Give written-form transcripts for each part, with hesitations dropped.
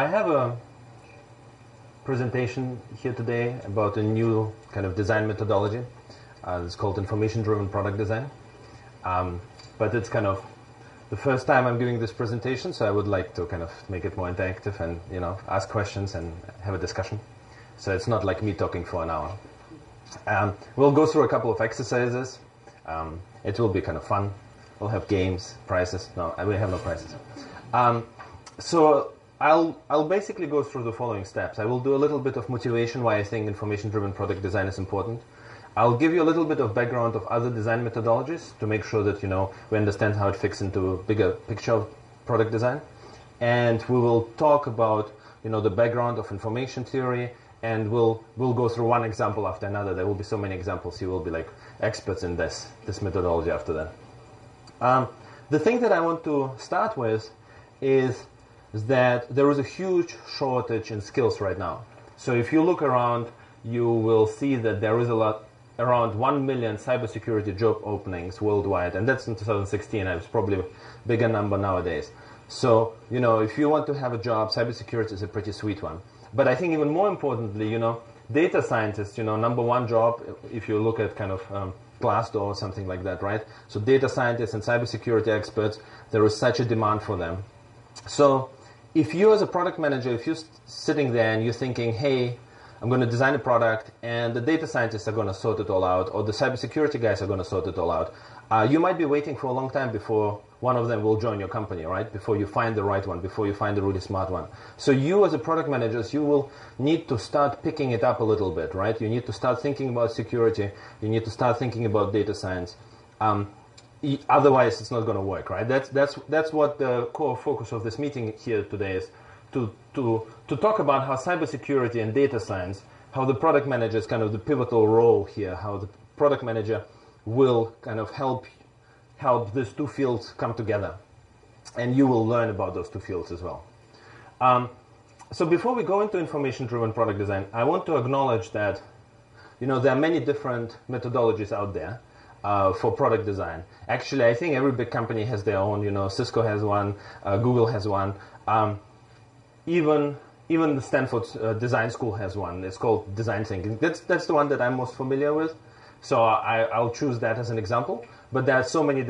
I have a presentation here today about a new kind of design methodology. It's called Information-Driven Product Design. But it's kind of the first time I'm doing this presentation, so I would like to kind of make it more interactive and, you know, ask questions and have a discussion. So it's not like me talking for an hour. We'll go through a couple of exercises. It will be kind of fun. We'll have games, prizes. No, we have no prizes. So I'll basically go through the following steps. I will do a little bit of motivation why I think information-driven product design is important. I'll give you a little bit of background of other design methodologies to make sure that, you know, we understand how it fits into a bigger picture of product design. And we will talk about, you know, the background of information theory, and we'll go through one example after another. There will be so many examples, you will be like experts in this methodology after that. The thing that I want to start with is that there is a huge shortage in skills right now. So if you look around, you will see that there is around 1 million cybersecurity job openings worldwide, and that's in 2016. It's probably a bigger number nowadays. So, you know, if you want to have a job, cybersecurity is a pretty sweet one. But I think even more importantly, you know, data scientists, you know, number one job, if you look at kind of Glassdoor or something like that, right? So data scientists and cybersecurity experts, there is such a demand for them. So if you as a product manager, if you're sitting there and you're thinking, hey, I'm going to design a product and the data scientists are going to sort it all out, or the cybersecurity guys are going to sort it all out, you might be waiting for a long time before one of them will join your company, right? Before you find the right one, before you find the really smart one. So you as a product managers, you will need to start picking it up a little bit, right? You need to start thinking about security. You need to start thinking about data science. Otherwise, it's not going to work, right? That's what the core focus of this meeting here today is, to talk about how cybersecurity and data science, how the product manager is kind of the pivotal role here, how the product manager will kind of help these two fields come together. And you will learn about those two fields as well. So before we go into information-driven product design, I want to acknowledge that, you know, there are many different methodologies out there for product design. Actually, I think every big company has their own. You know, Cisco has one, Google has one. Even the Stanford Design School has one. It's called Design Thinking. That's the one that I'm most familiar with. So I'll choose that as an example. But there are so many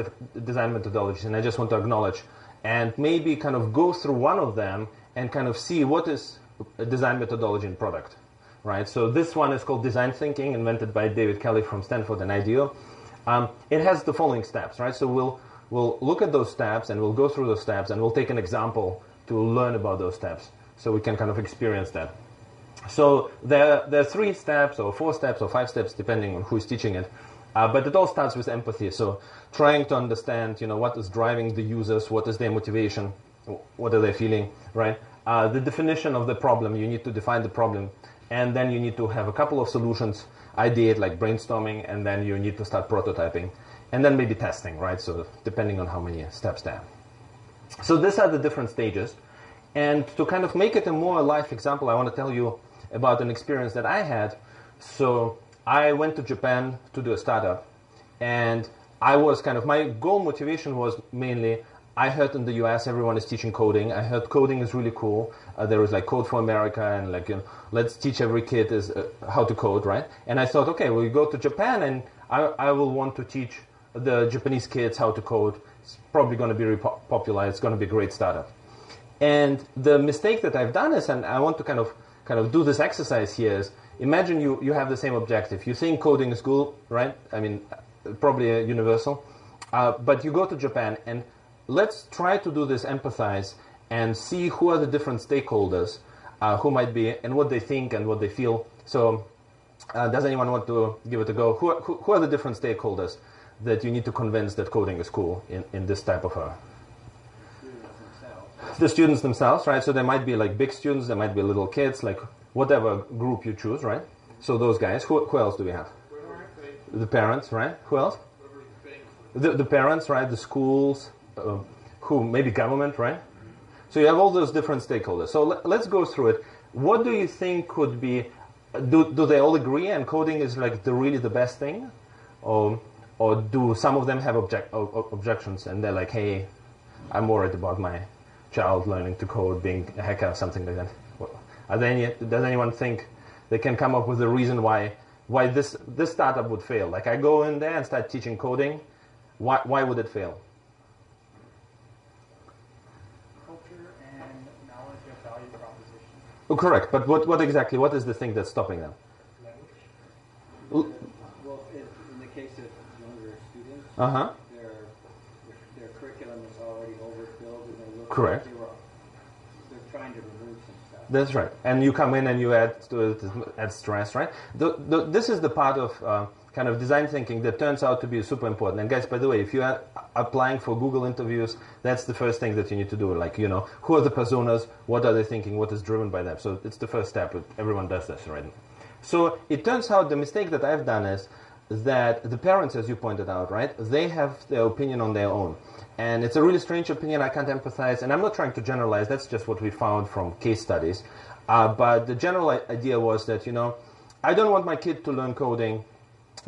design methodologies, and I just want to acknowledge and maybe kind of go through one of them and kind of see what is a design methodology in product, right? So this one is called Design Thinking, invented by David Kelly from Stanford and IDEO. It has the following steps, right? So we'll look at those steps, and we'll go through those steps, and we'll take an example to learn about those steps so we can kind of experience that. So there are 3 steps or 4 steps or 5 steps, depending on who's teaching it. But it all starts with empathy. So trying to understand, you know, what is driving the users, what is their motivation, what are they feeling, right? The definition of the problem, you need to define the problem. And then you need to have a couple of solutions, ideate, like brainstorming, and then you need to start prototyping. And then maybe testing, right? So depending on how many steps there are. So these are the different stages. And to kind of make it a more live example, I want to tell you about an experience that I had. So I went to Japan to do a startup, and I was kind of, my goal motivation was mainly, I heard in the US everyone is teaching coding. I heard coding is really cool. There was like Code for America, and like, you know, let's teach every kid how to code, right? And I thought, okay, well, you go to Japan, and I will want to teach the Japanese kids how to code. It's probably going to be really popular. It's going to be a great startup. And the mistake that I've done is, and I want to kind of do this exercise here, is imagine you have the same objective. You think coding is cool, right? I mean, probably universal. But you go to Japan, and let's try to do this empathize and see who are the different stakeholders who might be and what they think and what they feel. So does anyone want to give it a go? Who are the different stakeholders that you need to convince that coding is cool in this type of a... The students themselves, right? So there might be like big students, there might be little kids, like whatever group you choose, right? So those guys. Who else do we have? The parents, right? Who else? The parents, right? The schools, who maybe government, right? So you have all those different stakeholders. So let's go through it. What do you think could be? Do they all agree? And coding is like really the best thing, or do some of them have objections? And they're like, hey, I'm worried about my child learning to code, being a hacker or something like that. Are there does anyone think they can come up with a reason why this startup would fail? Like, I go in there and start teaching coding, why would it fail? Culture and knowledge of value proposition. Oh, correct, but what exactly, what is the thing that's stopping them? Language. Well, in the case of younger students, their curriculum is already overfilled and they're looking correct. At they're trying to remove some stuff. That's right. And you come in and you add stress, right? This is the part of kind of design thinking that turns out to be super important. And guys, by the way, if you are applying for Google interviews, that's the first thing that you need to do. Like, you know, who are the personas? What are they thinking? What is driven by them? So it's the first step. Everyone does this right now. So it turns out the mistake that I've done is that the parents, as you pointed out, right, they have their opinion on their own. And it's a really strange opinion. I can't empathize. And I'm not trying to generalize. That's just what we found from case studies. But the general idea was that, you know, I don't want my kid to learn coding,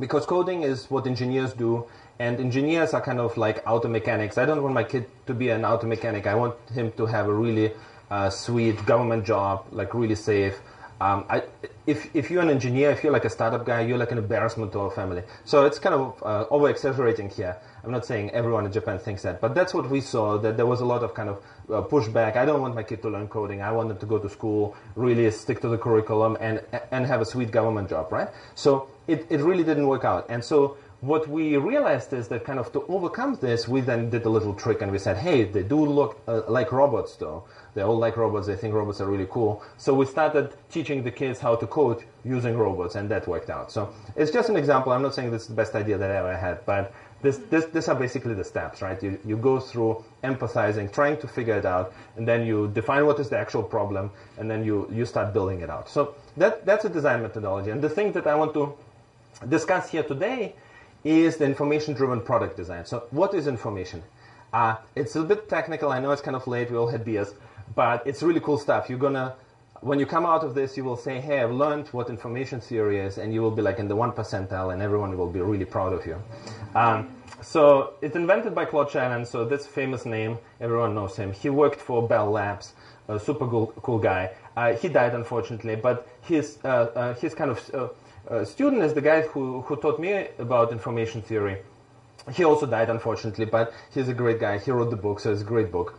because coding is what engineers do, and engineers are kind of like auto mechanics. I don't want my kid to be an auto mechanic. I want him to have a really sweet government job, like really safe. If you're an engineer, if you're like a startup guy, you're like an embarrassment to our family. So it's kind of over-exaggerating here. I'm not saying everyone in Japan thinks that, but that's what we saw, that there was a lot of kind of pushback. I don't want my kid to learn coding. I want them to go to school, really stick to the curriculum, and have a sweet government job, right? So it really didn't work out. And so what we realized is that kind of to overcome this, we then did a little trick and we said, hey, they do look like robots, though. They all like robots. They think robots are really cool. So we started teaching the kids how to code using robots, and that worked out. So it's just an example. I'm not saying this is the best idea that I ever had, but these are basically the steps, right? You go through empathizing, trying to figure it out, and then you define what is the actual problem, and then you start building it out. So that's a design methodology. And the thing that I want to discuss here today is the information-driven product design. So what is information? It's a bit technical. I know it's kind of late. We all had beers. But it's really cool stuff. When you come out of this, you will say, hey, I've learned what information theory is, and you will be like in the 1st percentile, and everyone will be really proud of you. So it's invented by Claude Shannon, so that's a famous name. Everyone knows him. He worked for Bell Labs, a super cool guy. He died, unfortunately, but his kind of student is the guy who taught me about information theory. He also died, unfortunately, but he's a great guy. He wrote the book, so it's a great book.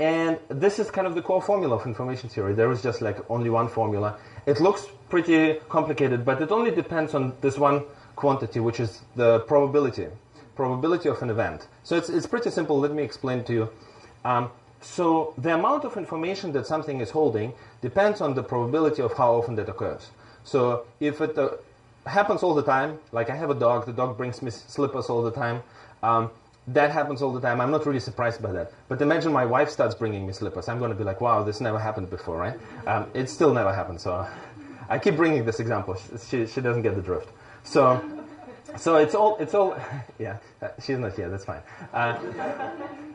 And this is kind of the core formula of information theory. There is just like only one formula. It looks pretty complicated, but it only depends on this one quantity, which is the probability of an event. So it's pretty simple. Let me explain to you. So the amount of information that something is holding depends on the probability of how often that occurs. So if it happens all the time, like I have a dog, the dog brings me slippers all the time. That happens all the time. I'm not really surprised by that. But imagine my wife starts bringing me slippers. I'm going to be like, wow, this never happened before, right? It still never happened. So I keep bringing this example. She doesn't get the drift. So it's all, yeah, she's not here. That's fine.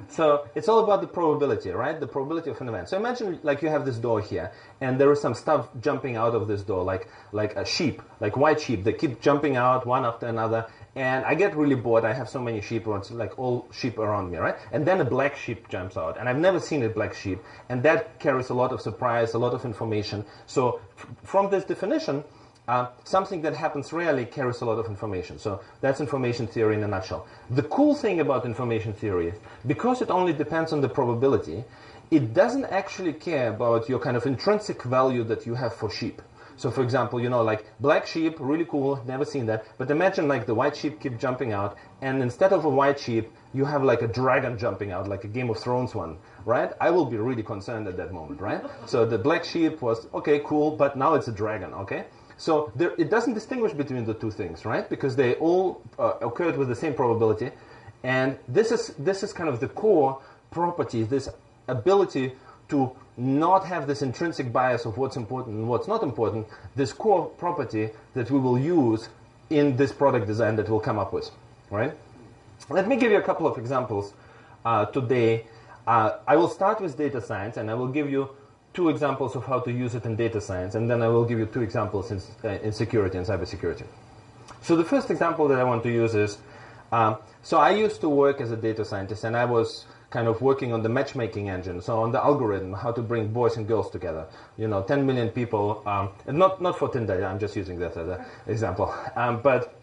So it's all about the probability, right? The probability of an event. So imagine like you have this door here, and there is some stuff jumping out of this door, like a sheep, like white sheep. They keep jumping out one after another. And I get really bored. I have so many sheep, like all sheep around me, right? And then a black sheep jumps out. And I've never seen a black sheep. And that carries a lot of surprise, a lot of information. So from this definition, something that happens rarely carries a lot of information. So that's information theory in a nutshell. The cool thing about information theory is because it only depends on the probability, it doesn't actually care about your kind of intrinsic value that you have for sheep. So for example, you know, like black sheep, really cool, never seen that. But imagine like the white sheep keep jumping out, and instead of a white sheep, you have like a dragon jumping out, like a Game of Thrones one, right? I will be really concerned at that moment, right? So the black sheep was, okay, cool, but now it's a dragon, okay? So it doesn't distinguish between the two things, right? Because they all occurred with the same probability. And this is kind of the core property, this ability to not have this intrinsic bias of what's important and what's not important, this core property that we will use in this product design that we'll come up with, right? Let me give you a couple of examples today. I will start with data science, and I will give you 2 examples of how to use it in data science, and then I will give you 2 examples in security and cybersecurity. So the first example that I want to use is, so I used to work as a data scientist, and I was kind of working on the matchmaking engine, so on the algorithm, how to bring boys and girls together. You know, 10 million people, and not for Tinder, I'm just using that as an example, but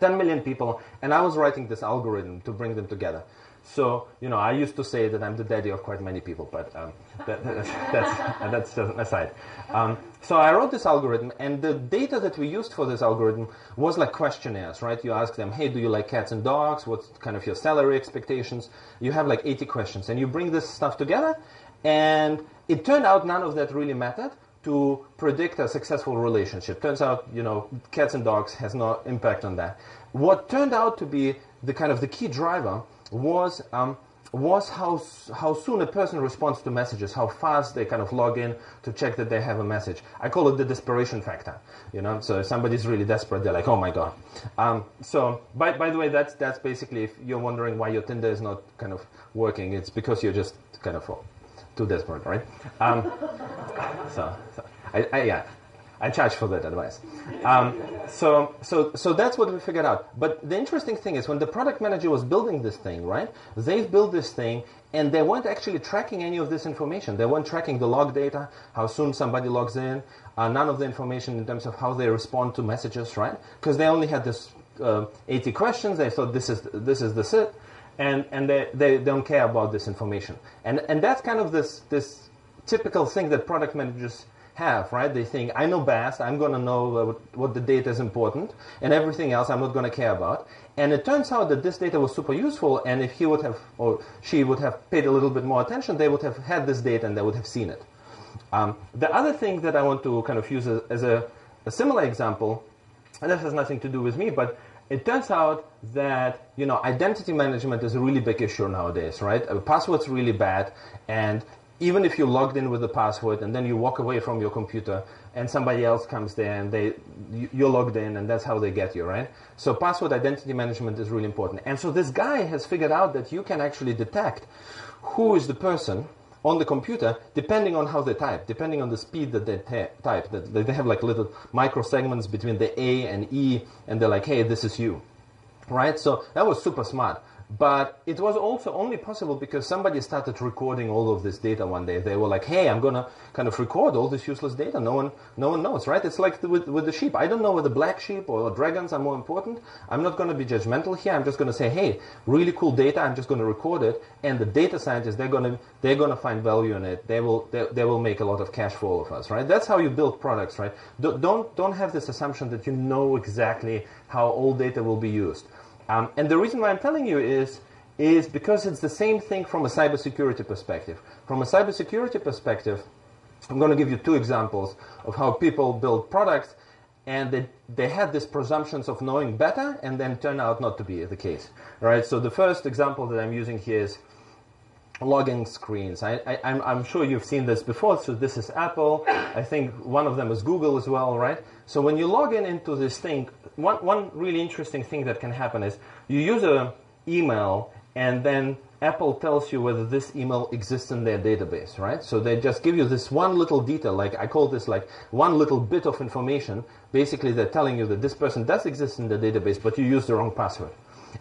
10 million people, and I was writing this algorithm to bring them together. So, you know, I used to say that I'm the daddy of quite many people, but that's just an aside. So I wrote this algorithm, and the data that we used for this algorithm was like questionnaires, right? You ask them, hey, do you like cats and dogs? What's kind of your salary expectations? You have like 80 questions, and you bring this stuff together, and it turned out none of that really mattered to predict a successful relationship. Turns out, you know, cats and dogs has no impact on that. What turned out to be the kind of the key driver was how soon a person responds to messages, how fast they kind of log in to check that they have a message. I call it the desperation factor, you know. So if somebody's really desperate, they're like, oh my god. So by the way, that's basically, if you're wondering why your Tinder is not kind of working, it's because you're just kind of too desperate, right? I charge for that advice. So that's what we figured out. But the interesting thing is, when the product manager was building this thing, right, they've built this thing, and they weren't actually tracking any of this information. They weren't tracking the log data, how soon somebody logs in, none of the information in terms of how they respond to messages, right? Because they only had this 80 questions. They thought this is the sit, and they don't care about this information. And that's kind of this typical thing that product managers have, right? They think, I know best, I'm going to know what the data is important, and everything else I'm not going to care about. And it turns out that this data was super useful, and if he would have, or she would have paid a little bit more attention, they would have had this data and they would have seen it. The other thing that I want to kind of use as a similar example, and this has nothing to do with me, but it turns out that, you know, identity management is a really big issue nowadays, right? A password's really bad, and even if you logged in with the password and then you walk away from your computer and somebody else comes there and you're logged in, and that's how they get you, right? So password identity management is really important. And so this guy has figured out that you can actually detect who is the person on the computer depending on how they type, depending on the speed that they type. That they have like little micro segments between the A and E, and they're like, hey, this is you, right? So that was super smart. But it was also only possible because somebody started recording all of this data one day. They were like, hey, I'm going to kind of record all this useless data. No one knows, right? It's like with the sheep. I don't know whether black sheep or dragons are more important. I'm not going to be judgmental here. I'm just going to say, hey, really cool data. I'm just going to record it. And the data scientists, they're going to find value in it. They will make a lot of cash for all of us, right? That's how you build products, right? Don't have this assumption that you know exactly how all data will be used. And the reason why I'm telling you is because it's the same thing from a cybersecurity perspective. From a cybersecurity perspective, I'm going to give you two examples of how people build products, and they had these presumptions of knowing better, and then turn out not to be the case. Right? So the first example that I'm using here is login screens. I'm sure you've seen this before. So this is Apple. I think one of them is Google as well, right? So when you log in into this thing, one really interesting thing that can happen is you use an email, and then Apple tells you whether this email exists in their database, right? So they just give you this one little detail, like I call this like one little bit of information. Basically, they're telling you that this person does exist in the database, but you used the wrong password.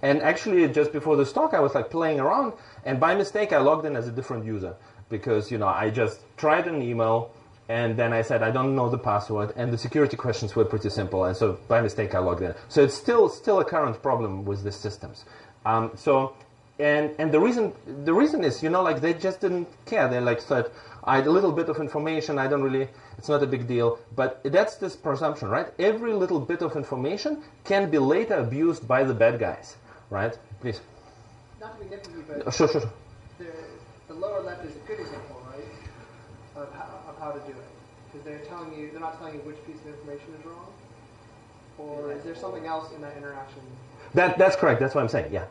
And actually, just before this talk, I was like playing around, and by mistake, I logged in as a different user because, you know, I just tried an email, and then I said, I don't know the password, and the security questions were pretty simple, and so by mistake, I logged in. So it's still a current problem with the systems. And the reason is, you know, like they just didn't care. They like said, I had a little bit of information, I don't really, it's not a big deal. But that's this presumption, right? Every little bit of information can be later abused by the bad guys, right? Please. Not to be negative, but sure. The lower left is a good example, right, of how to do it. Because they're not telling you which piece of information is wrong. Or is there something else in that interaction? That's correct. That's what I'm saying, yeah.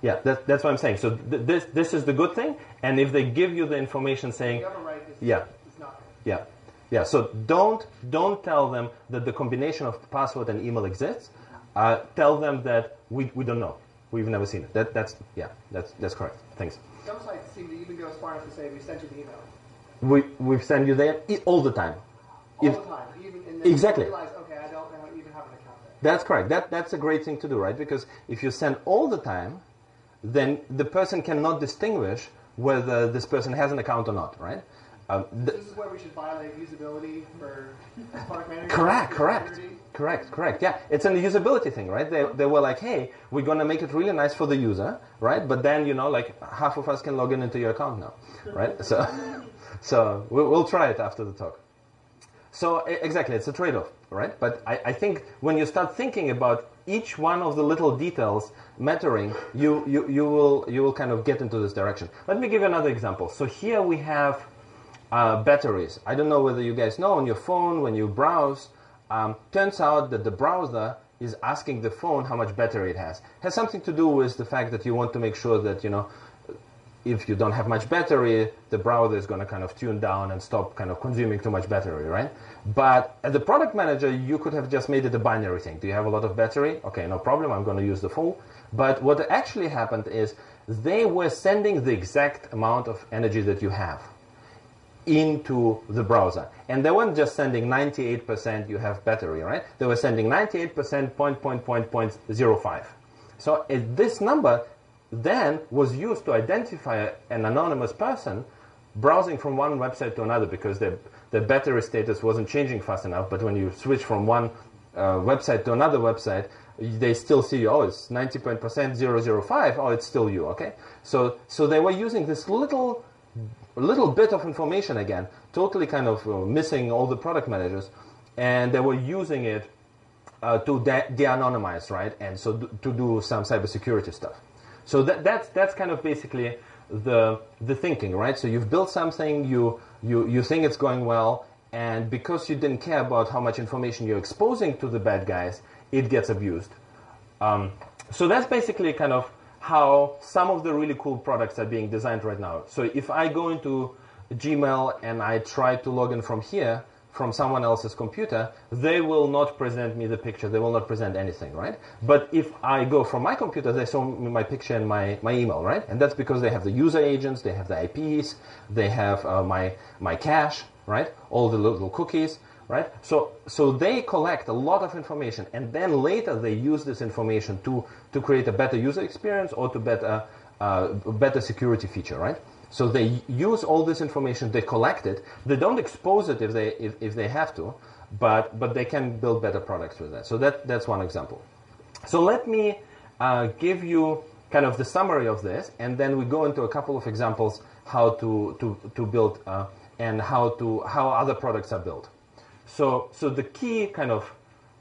Yeah, that's what I'm saying. So this is the good thing, and if they give you the information saying, you have a right, it's not right. Yeah. So don't tell them that the combination of password and email exists. Tell them that we don't know. We've never seen it. That's correct. Thanks. Some sites seem to even go as far as to say we sent you the email. We've sent you there all the time. Exactly. Realize, okay, I don't even have an account there. That's correct. That's a great thing to do, right? Because if you send all the time, then the person cannot distinguish whether this person has an account or not, right? This is where we should violate usability for product managers. Correct. Yeah, it's a usability thing, right? They were like, hey, we're going to make it really nice for the user, right? But then, you know, like half of us can log in into your account now, right? So we'll try it after the talk. So exactly, it's a trade-off, right? But I think when you start thinking about each one of the little details mattering, you will kind of get into this direction. Let me give you another example. So here we have batteries. I don't know whether you guys know, on your phone, when you browse, turns out that the browser is asking the phone how much battery it has. It has something to do with the fact that you want to make sure that, you know, if you don't have much battery, the browser is going to kind of tune down and stop kind of consuming too much battery, right? But as a product manager, you could have just made it a binary thing. Do you have a lot of battery? Okay, no problem. I'm going to use the full. But what actually happened is they were sending the exact amount of energy that you have into the browser. And they weren't just sending 98% you have battery, right? They were sending 98% point 0.05. So this number then was used to identify an anonymous person browsing from one website to another because the battery status wasn't changing fast enough. But when you switch from one website to another website, they still see you. Oh, it's 90% 0.05. Oh, it's still you. Okay. So they were using this little bit of information again, totally kind of missing all the product managers, and they were using it to de-anonymize, right? And so to do some cybersecurity stuff. So that's kind of basically the thinking, right? So you've built something, you think it's going well, and because you didn't care about how much information you're exposing to the bad guys, it gets abused. So that's basically kind of how some of the really cool products are being designed right now. So if I go into Gmail and I try to log in from here, from someone else's computer, they will not present me the picture. They will not present anything, right? But if I go from my computer, they show me my picture and my email, right? And that's because they have the user agents, they have the IPs, they have my cache, right? All the little cookies, right? So they collect a lot of information, and then later they use this information to create a better user experience or to better security feature, right? So they use all this information, they collect it. They don't expose it if they have to, but they can build better products with that. So that's one example. So let me give you kind of the summary of this, and then we go into a couple of examples how to build and how other products are built. So the key kind of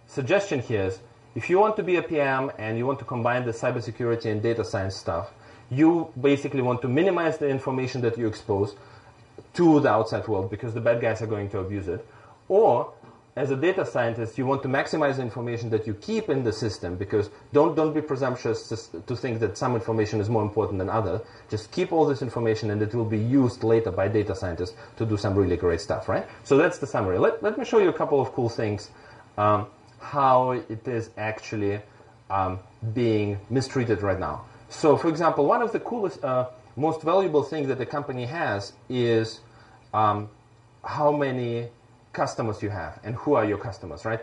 suggestion here is if you want to be a PM and you want to combine the cybersecurity and data science stuff, you basically want to minimize the information that you expose to the outside world because the bad guys are going to abuse it. Or, as a data scientist, you want to maximize the information that you keep in the system because don't be presumptuous to think that some information is more important than other. Just keep all this information and it will be used later by data scientists to do some really great stuff, right? So that's the summary. Let me show you a couple of cool things, how it is actually being mistreated right now. So, for example, one of the coolest, most valuable things that the company has is how many customers you have and who are your customers, right?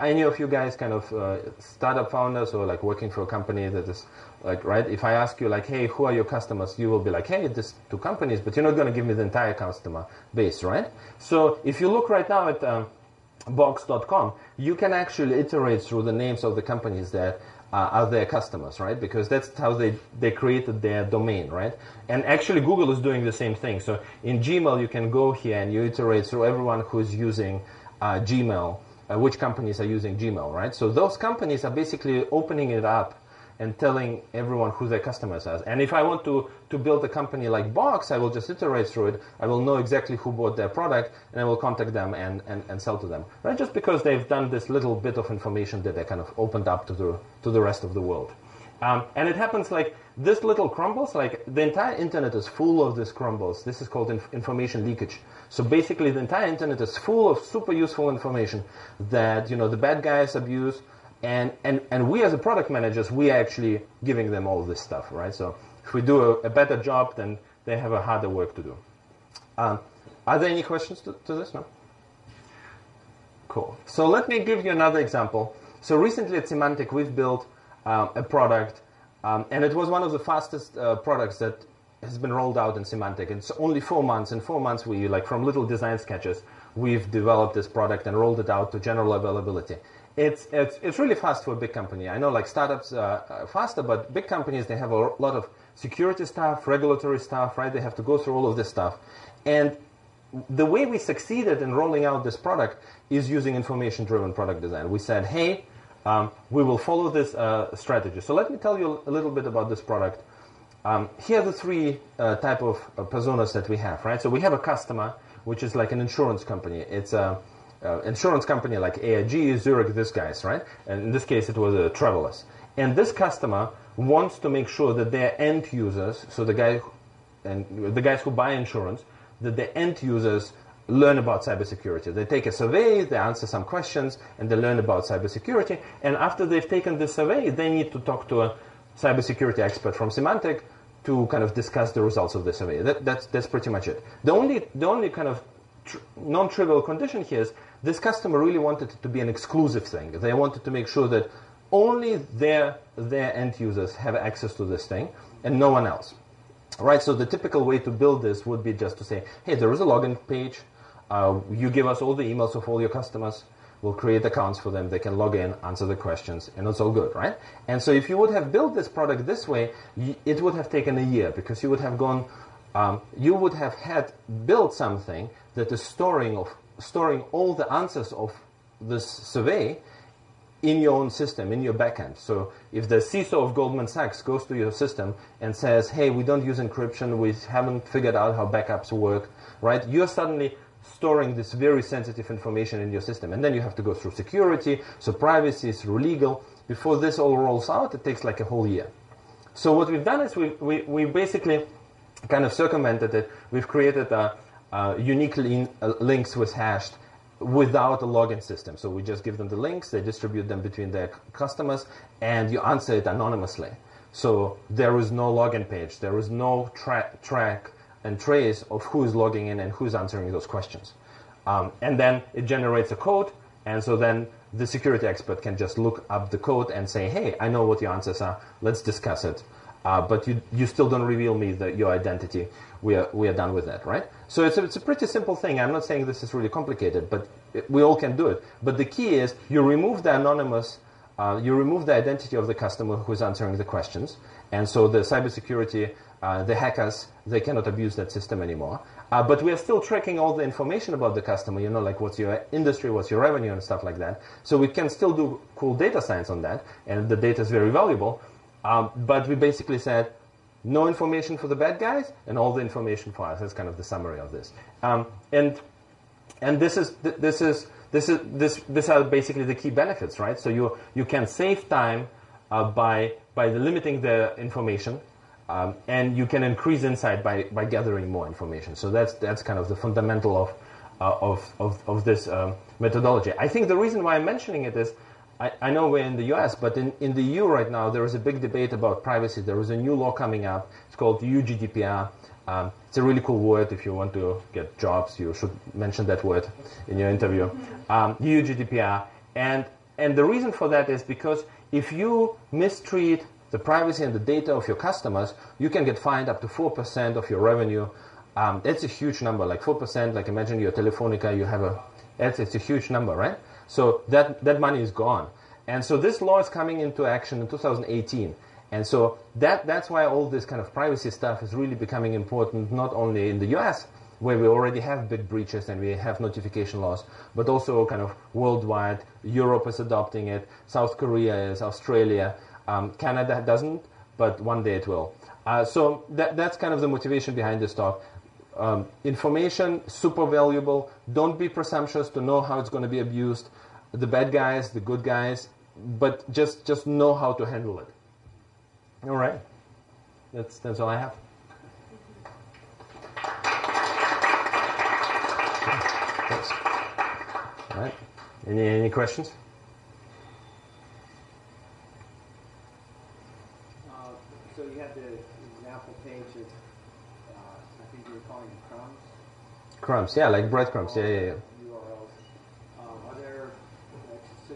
Any of you guys kind of startup founders or like working for a company that is like, right? If I ask you like, hey, who are your customers? You will be like, hey, this two companies, but you're not going to give me the entire customer base, right? So if you look right now at box.com, you can actually iterate through the names of the companies that are their customers, right? Because that's how they created their domain, right? And actually Google is doing the same thing. So in Gmail you can go here and you iterate through everyone who's using Gmail, which companies are using Gmail, right? So those companies are basically opening it up and telling everyone who their customers are. And if I want to build a company like Box, I will just iterate through it. I will know exactly who bought their product, and I will contact them and sell to them, right? Just because they've done this little bit of information that they kind of opened up to the rest of the world. And it happens like this little crumbles, like the entire internet is full of these crumbles. This is called information leakage. So basically the entire internet is full of super useful information that, you know, the bad guys abuse. And we as a product managers, we are actually giving them all this stuff, right? So if we do a better job, then they have a harder work to do. Are there any questions to this? No? Cool. So let me give you another example. So recently at Symantec, we've built a product And it was one of the fastest products that has been rolled out in Symantec. It's only 4 months. In 4 months, we, like from little design sketches, we've developed this product and rolled it out to general availability. It's really fast for a big company. I know like startups are faster, but big companies, they have a lot of security stuff, regulatory stuff, right? They have to go through all of this stuff. And the way we succeeded in rolling out this product is using information-driven product design. We said, hey, we will follow this strategy. So let me tell you a little bit about this product. Here are the three type of personas that we have, right? So we have a customer, which is like an insurance company. It's a insurance company like AIG, Zurich, these guys, right? And in this case, it was Travelers. And this customer wants to make sure that their end users, so the guys who buy insurance, that the end users learn about cybersecurity. They take a survey, they answer some questions, and they learn about cybersecurity. And after they've taken this survey, they need to talk to a cybersecurity expert from Symantec to kind of discuss the results of the survey. That's pretty much it. The only kind of non-trivial condition here is this customer really wanted it to be an exclusive thing. They wanted to make sure that only their end users have access to this thing and no one else. Right, so the typical way to build this would be just to say, hey, there is a login page. You give us all the emails of all your customers. We'll create accounts for them. They can log in, answer the questions, and it's all good, right? And so if you would have built this product this way, it would have taken a year because you would have gone, you would have had built something that is storing all the answers of this survey in your own system, in your backend. So if the CISO of Goldman Sachs goes to your system and says, hey, we don't use encryption, we haven't figured out how backups work, right? You're suddenly storing this very sensitive information in your system. And then you have to go through security, so privacy, through legal. Before this all rolls out, it takes like a whole year. So what we've done is we basically kind of circumvented it. We've created a unique links with hashed without a login system. So we just give them the links, they distribute them between their customers, and you answer it anonymously. So there is no login page, there is no track and trace of who is logging in and who is answering those questions. And then it generates a code, and so then the security expert can just look up the code and say, hey, I know what your answers are, let's discuss it. But you still don't reveal me your identity. We are done with that, right? So it's a pretty simple thing. I'm not saying this is really complicated, but we all can do it. But the key is you remove the anonymous, you remove the identity of the customer who is answering the questions. And so the cybersecurity, the hackers, they cannot abuse that system anymore. But we are still tracking all the information about the customer, you know, like what's your industry, what's your revenue and stuff like that. So we can still do cool data science on that. And the data is very valuable. But we basically said, no information for the bad guys and all the information for us. That's kind of the summary of this. And these are basically the key benefits, right? So you can save time by limiting the information, and you can increase insight by gathering more information. So that's kind of the fundamental of this methodology. I think the reason why I'm mentioning it is, I know we're in the US, but in the EU right now, there is a big debate about privacy. There is a new law coming up. It's called EU GDPR. It's a really cool word. If you want to get jobs, you should mention that word in your interview. EU GDPR. And the reason for that is because if you mistreat the privacy and the data of your customers, you can get fined up to 4% of your revenue. That's a huge number, like 4%. Like imagine you're Telefonica, you have it's a huge number, right? So that money is gone. And so this law is coming into action in 2018. And so that's why all this kind of privacy stuff is really becoming important, not only in the US, where we already have big breaches and we have notification laws, but also kind of worldwide. Europe is adopting it. South Korea is, Australia. Canada doesn't, but one day it will. So that's kind of the motivation behind this talk. Information, super valuable. Don't be presumptuous to know how it's going to be abused. The bad guys, the good guys, but just know how to handle it. All right, that's all I have. Thanks. All right. Any questions? So you had the example page of. You're calling them crumbs? Crumbs, yeah, like breadcrumbs, yeah. URLs. Are there, do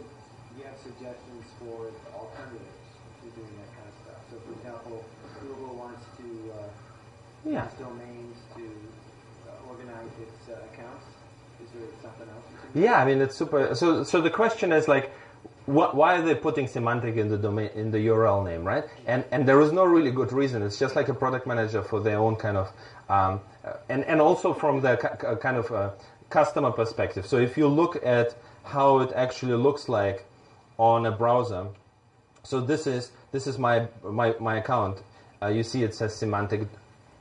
you have suggestions for alternatives to doing that kind of stuff? So for use domains to organize its accounts? Is there something else? Yeah, I mean, it's super. So the question is like, why are they putting Symantec in the domain, in the URL name, right? And there is no really good reason. It's just like a product manager for their own kind of, and also from the kind of customer perspective. So if you look at how it actually looks like on a browser, so this is my account. You see, it says Symantec,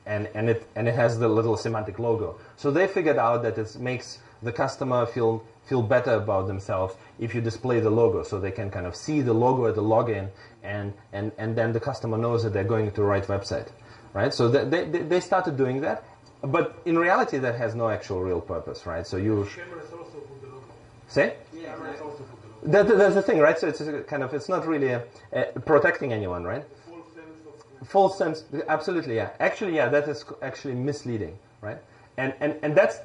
and it has the little Symantec logo. So they figured out that it makes the customer feel better about themselves if you display the logo, so they can kind of see the logo at the login, and then the customer knows that they're going to the right website, right? So they started doing that, but in reality that has no actual real purpose, right? So you say that's the thing, right? So it's kind of, it's not really protecting anyone, right? Full sense, absolutely, yeah. Actually, yeah, that is actually misleading, right? And that's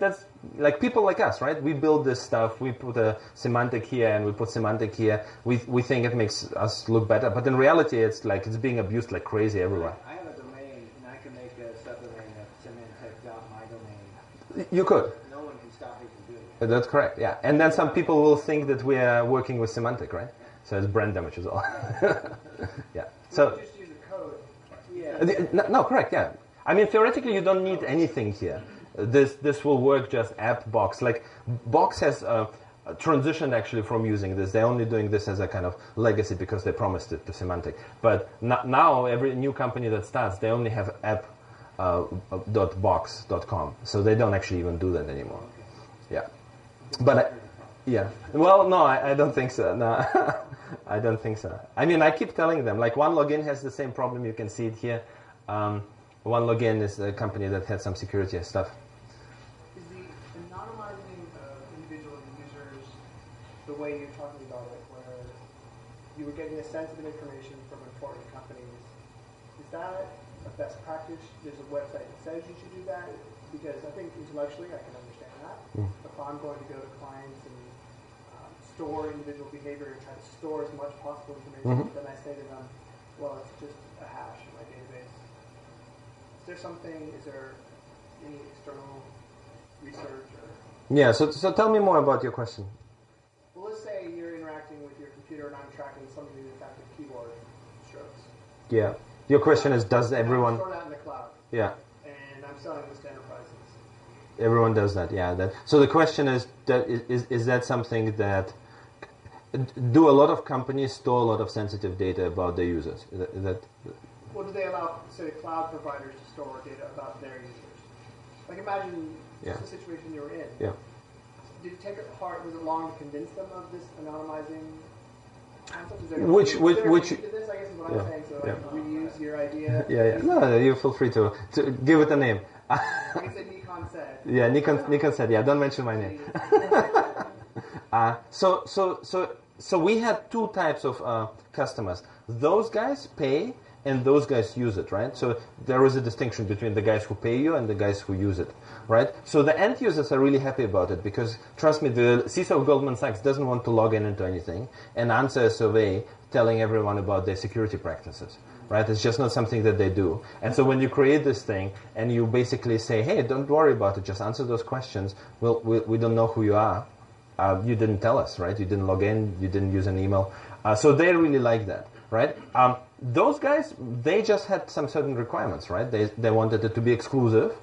like people like us, right? We build this stuff. We put a Symantec here and we put Symantec here. We think it makes us look better, but in reality, it's like it's being abused like crazy everywhere. I have a domain, and I can make a subdomain of Symantec.mydomain. You could. No one can stop me from doing it. That's correct. Yeah, and then some people will think that we are working with Symantec, right? So it's brand damage is all. Yeah. So. Just use the code. Yeah. No, correct. Yeah. I mean, theoretically, you don't need anything here. This will work just app Box. Like Box has transitioned actually from using this. They're only doing this as a kind of legacy because they promised it to Symantec. But now every new company that starts, they only have app.box.com. So they don't actually even do that anymore. Yeah. But yeah. Well, no, I don't think so. No, I don't think so. I mean, I keep telling them like OneLogin has the same problem. You can see it here. OneLogin is a company that had some security stuff. The way you're talking about it, where you were getting a sensitive information from important companies, is that a best practice? There's a website that says you should do that? Because I think intellectually I can understand that. If I'm going to go to clients and store individual behavior and try to store as much possible information, then I say to them, well, it's just a hash in my database. Is there any external research? Yeah, so tell me more about your question. Well, let's say you're interacting with your computer and I'm tracking some of the effective keyboard strokes. Yeah. Your question is, does everyone... Store that in the cloud. Yeah. And I'm selling this to enterprises. Everyone does that, yeah. So the question is, is that something that... Do a lot of companies store a lot of sensitive data about their users? Well, do they allow, say, cloud providers to store data about their users? Like, imagine the situation you were in. Yeah. Did it take it hard? Was it long to convince them of this anonymizing concept? Which to this, I guess, is what I'm saying. So reuse your idea. Yeah. No, you feel free to give it a name. I guess that Nikon said. Yeah, Nikon said. Yeah, don't mention my name. So we had two types of customers. Those guys pay, and those guys use it, right? So there is a distinction between the guys who pay you and the guys who use it, right? So the end users are really happy about it because, trust me, the CISO of Goldman Sachs doesn't want to log in into anything and answer a survey telling everyone about their security practices, right? It's just not something that they do. And so when you create this thing and you basically say, hey, don't worry about it, just answer those questions. Well, we don't know who you are. You didn't tell us, right? You didn't log in. You didn't use an email. So they really like that, right? Those guys, they just had some certain requirements, right? They wanted it to be exclusive,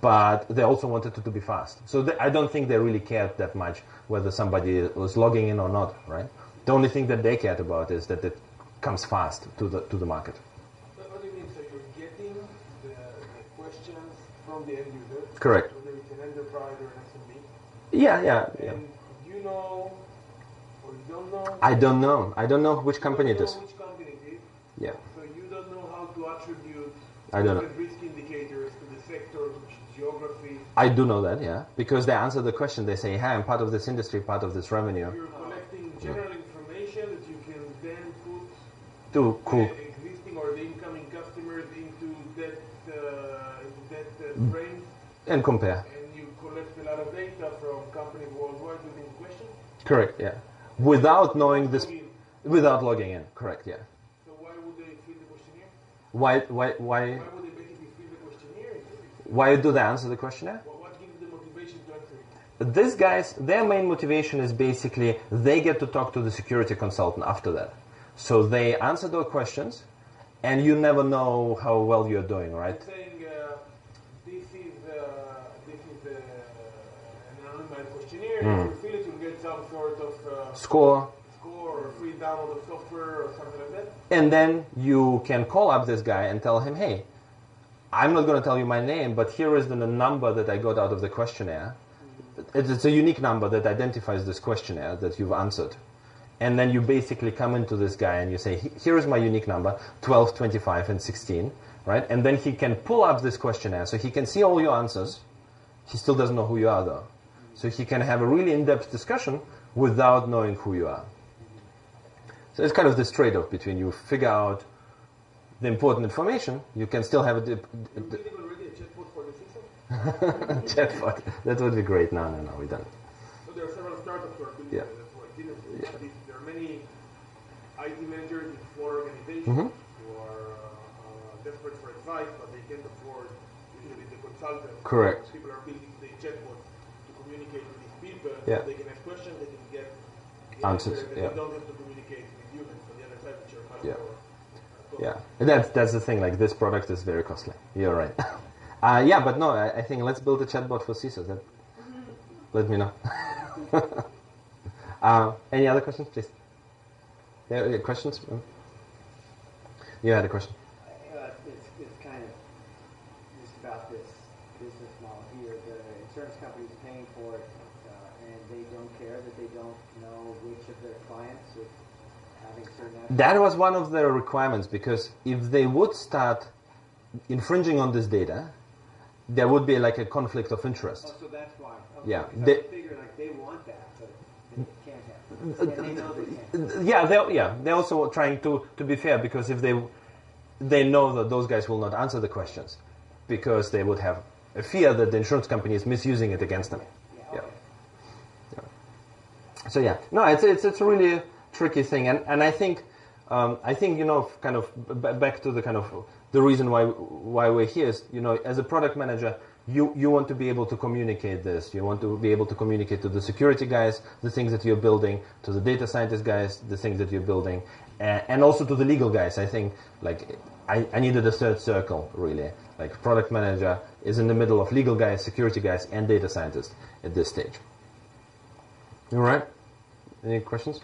but they also wanted it to be fast. So I don't think they really cared that much whether somebody was logging in or not, right? The only thing that they cared about is that it comes fast to the market. But what do you mean? So you're getting the questions from the end user? Correct. Whether it's an enterprise or an SMB? Yeah. And you know or you don't know? I don't know which company it is. Yeah. So you don't know how to attribute different risk indicators to the sector, to geography. I do know that, yeah, because they answer the question. They say, "Hey, I'm part of this industry, part of this revenue." You're collecting general information that you can then put the existing or the incoming customers into that frame and compare. And you collect a lot of data from companies worldwide within question. Correct. Yeah. Without knowing this, without logging in. Correct. Yeah. Why would they basically fill the questionnaire? Why do they answer the questionnaire? What gives the motivation to answer it? These guys, their main motivation is basically they get to talk to the security consultant after that. So they answer their questions, and you never know how well you're doing, right? I'm saying this is an anonymous questionnaire. Mm. If you fill it, you get some sort of score or free download of software or something like that. And then you can call up this guy and tell him, hey, I'm not going to tell you my name, but here is the number that I got out of the questionnaire. It's a unique number that identifies this questionnaire that you've answered. And then you basically come into this guy and you say, here is my unique number, 12, 25, and 16, right? And then he can pull up this questionnaire. So he can see all your answers. He still doesn't know who you are, though. So he can have a really in-depth discussion without knowing who you are. So it's kind of this trade-off between you figure out the important information, you can still have a... already a chatbot for the CISO? Chatbot. That would be great. No, we don't. So there are several startups who are building that. There are many IT managers in small organizations who are desperate for advice, but they can't afford usually the consultants. Correct. So people are building the chatbots to communicate with these people. Yeah. So they can ask questions, they can get the answers. They don't have to communicate with humans on the other side, which are much more... Yeah, that's the thing. Like, this product is very costly. You're right. Yeah, but no, I think let's build a chatbot for CISOs. Let me know. Any other questions, please? Yeah, questions? You had a question. It's kind of just about this business model here. The insurance company is paying for it, and they don't care that they don't know which of their clients are having certain actions. That was one of their requirements, because if they would start infringing on this data, there would be like a conflict of interest. Oh, so that's why. Okay, yeah. They figure like they want that, but it can't happen. And they know they can't. Yeah, they're also trying to be fair, because if they know that those guys will not answer the questions, because they would have a fear that the insurance company is misusing it against them. Yeah. Okay. Yeah. So yeah, no, it's really tricky thing, and I think kind of back to the kind of the reason why we're here is, as a product manager, you want to be able to communicate this. You want to be able to communicate to the security guys the things that you're building, to the data scientist guys the things that you're building, and also to the legal guys. I think like I needed a third circle, really. Like, product manager is in the middle of legal guys, security guys, and data scientists at this stage. All right. Any questions?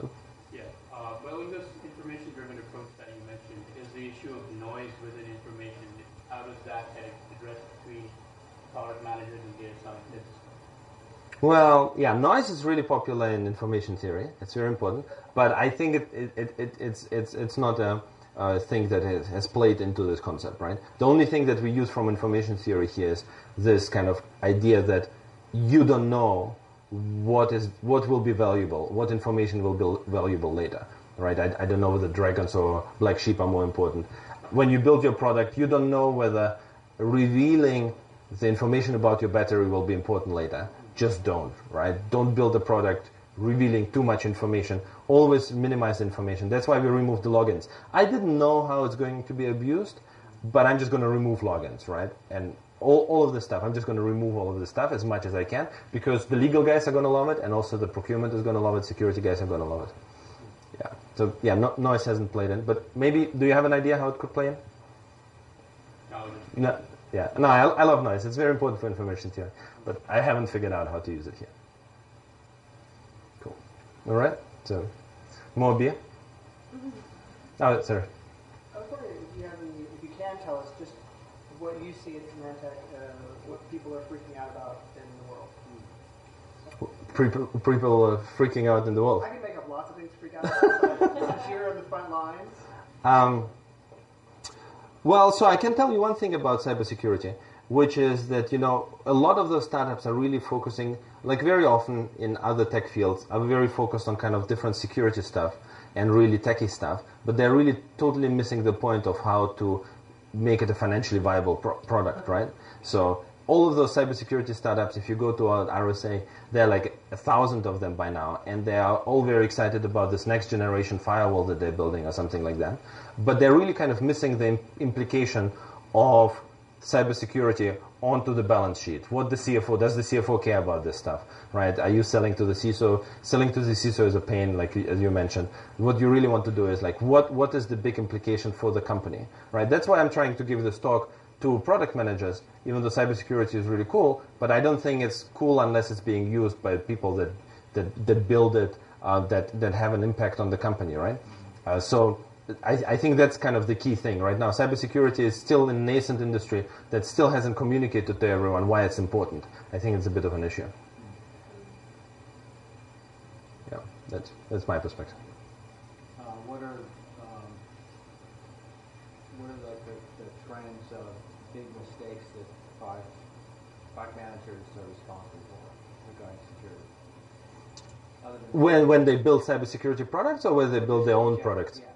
Well, yeah, noise is really popular in information theory. It's very important, but I think it's not a thing that has played into this concept, right? The only thing that we use from information theory here is this kind of idea that you don't know what will be valuable, what information will be valuable later, right? I don't know whether dragons or black sheep are more important. When you build your product, you don't know whether revealing the information about your battery will be important later. Just don't, right? Don't build a product revealing too much information. Always minimize information. That's why we removed the logins. I didn't know how it's going to be abused, but I'm just going to remove logins, right? And all of this stuff. I'm just going to remove all of this stuff as much as I can, because the legal guys are going to love it, and also the procurement is going to love it, security guys are going to love it. Yeah. So, yeah, noise hasn't played in, but maybe, do you have an idea how it could play in? No. Yeah, no, I love noise. It's very important for information theory, but I haven't figured out how to use it here. Cool. All right. So, more beer. Oh, sorry. I was wondering if you can tell us just what you see at Symantec, what people are freaking out about in the world. People are freaking out in the world. I can make up lots of things to freak out about. Since you're on the front lines. Well, so I can tell you one thing about cybersecurity, which is that, a lot of those startups are really focusing, like very often in other tech fields, are very focused on kind of different security stuff and really techie stuff, but they're really totally missing the point of how to make it a financially viable product, right? So all of those cybersecurity startups, if you go to an RSA, there are like 1,000 of them by now, and they are all very excited about this next generation firewall that they're building or something like that. But they're really kind of missing the implication of cybersecurity onto the balance sheet? What the CFO, does the CFO care about this stuff, right? Are you selling to the CISO? Selling to the CISO is a pain, like as you mentioned. What you really want to do is like, what is the big implication for the company, right? That's why I'm trying to give this talk to product managers, even though cybersecurity is really cool, but I don't think it's cool unless it's being used by people that build it, that have an impact on the company, right? So I think that's kind of the key thing right now. Cybersecurity is still a nascent industry that still hasn't communicated to everyone why it's important. I think it's a bit of an issue. Yeah, that's my perspective. What are the trends of big mistakes that product managers are responsible for regarding security? When they build cybersecurity products, or when they build their own products? Yeah.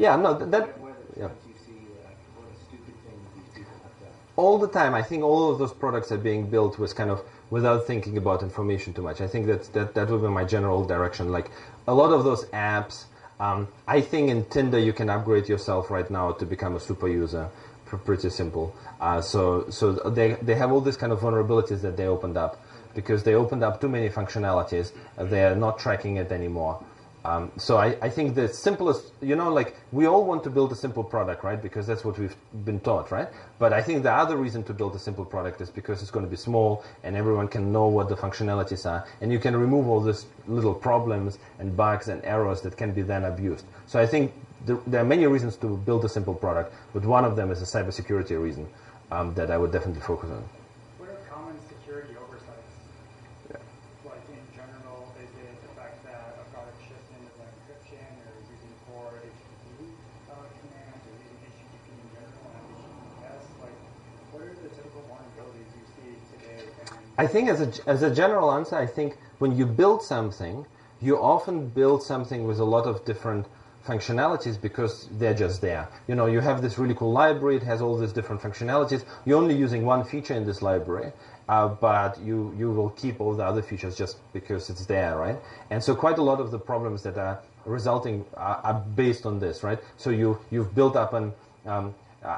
Yeah, no, that. Yeah. All the time, I think all of those products are being built with kind of without thinking about information too much. I think that would be my general direction. Like a lot of those apps, I think in Tinder you can upgrade yourself right now to become a super user. Pretty simple. So they have all these kind of vulnerabilities that they opened up because they opened up too many functionalities. They are not tracking it anymore. So I think the simplest, like we all want to build a simple product, right? Because that's what we've been taught, right? But I think the other reason to build a simple product is because it's going to be small and everyone can know what the functionalities are. And you can remove all these little problems and bugs and errors that can be then abused. So I think there are many reasons to build a simple product, but one of them is a cybersecurity reason that I would definitely focus on. I think as a general answer, I think when you build something, you often build something with a lot of different functionalities because they're just there. You have this really cool library, it has all these different functionalities. You're only using one feature in this library, but you will keep all the other features just because it's there, right? And so quite a lot of the problems that are resulting are based on this, right? So you've built up an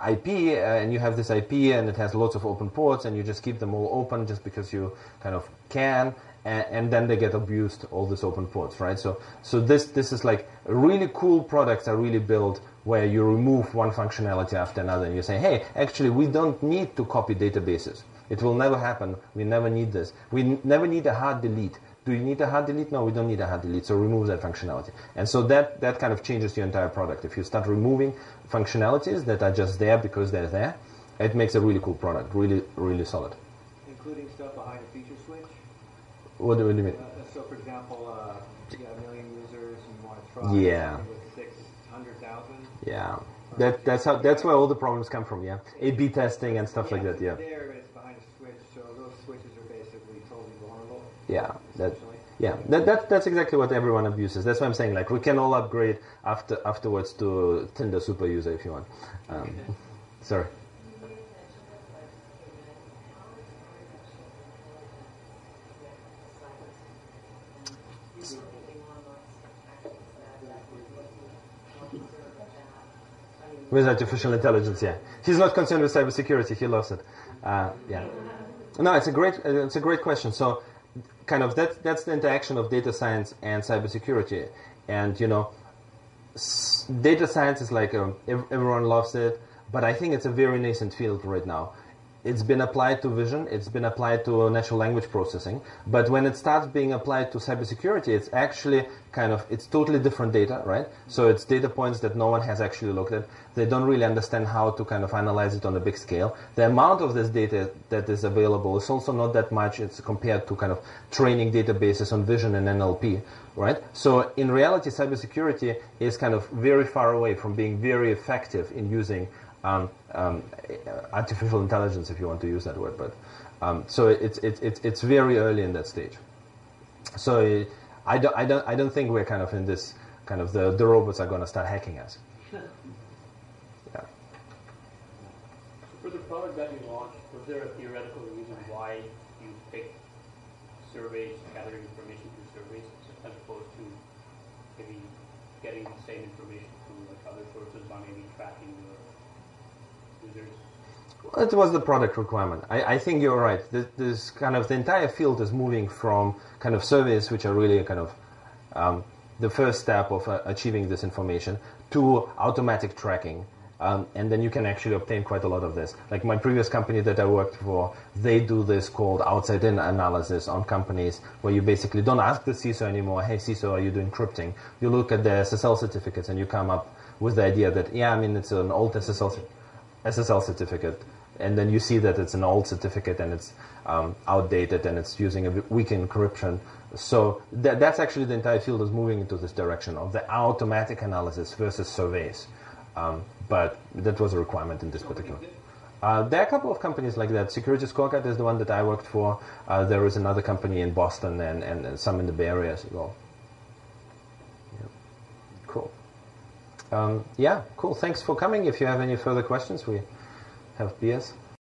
IP, and you have this IP and it has lots of open ports and you just keep them all open just because you kind of can, and then they get abused, all these open ports, right? So this is like really cool products are really built where you remove one functionality after another and you say, hey, actually we don't need to copy databases. It will never happen. We never need this. We never need a hard delete. Do you need a hard delete? No, we don't need a hard delete. So remove that functionality. And so that kind of changes your entire product. If you start removing functionalities that are just there because they're there, it makes a really cool product, really, really solid. Including stuff behind a feature switch? What do you mean? So, for example, you got 1 million users and you want to try something with 600,000? Yeah. That's where all the problems come from, yeah. A/B testing and stuff like that, yeah. Yeah, that's exactly what everyone abuses. That's what I'm saying. Like we can all upgrade afterwards to Tinder super user if you want. Sorry. With artificial intelligence, yeah. He's not concerned with cybersecurity. He loves it. Yeah. No, it's a great question. So. Kind of that's the interaction of data science and cybersecurity, and data science is like everyone loves it, but I think it's a very nascent field right now. It's been applied to vision, it's been applied to natural language processing, but when it starts being applied to cybersecurity, it's actually it's totally different data, right? So it's data points that no one has actually looked at. They don't really understand how to analyze it on a big scale. The amount of this data that is available is also not that much. It's compared to training databases on vision and NLP, right? So in reality, cybersecurity is very far away from being very effective in using artificial intelligence, if you want to use that word. But so it's very early in that stage. So I don't think we're in this the robots are going to start hacking us. For the product that you launched, was there a theoretical reason why you picked surveys, gathering information through surveys, as opposed to maybe getting the same information from like other sources on maybe tracking the users? Well, it was the product requirement. I think you're right. This kind of the entire field is moving from kind of surveys, which are really kind of the first step of achieving this information, to automatic tracking. And then you can actually obtain quite a lot of this. Like my previous company that I worked for, they do this called outside-in analysis on companies where you basically don't ask the CISO anymore, hey, CISO, are you doing encrypting? You look at the SSL certificates and you come up with the idea that, yeah, I mean, it's an old SSL certificate. And then you see that it's an old certificate and it's outdated and it's using a weak encryption. So that's actually the entire field is moving into this direction of the automatic analysis versus surveys. But that was a requirement in this particular. There are a couple of companies like that. Security Scorecard is the one that I worked for. There is another company in Boston and some in the Bay Area as well. Yeah. Cool. Cool. Thanks for coming. If you have any further questions, we have beers.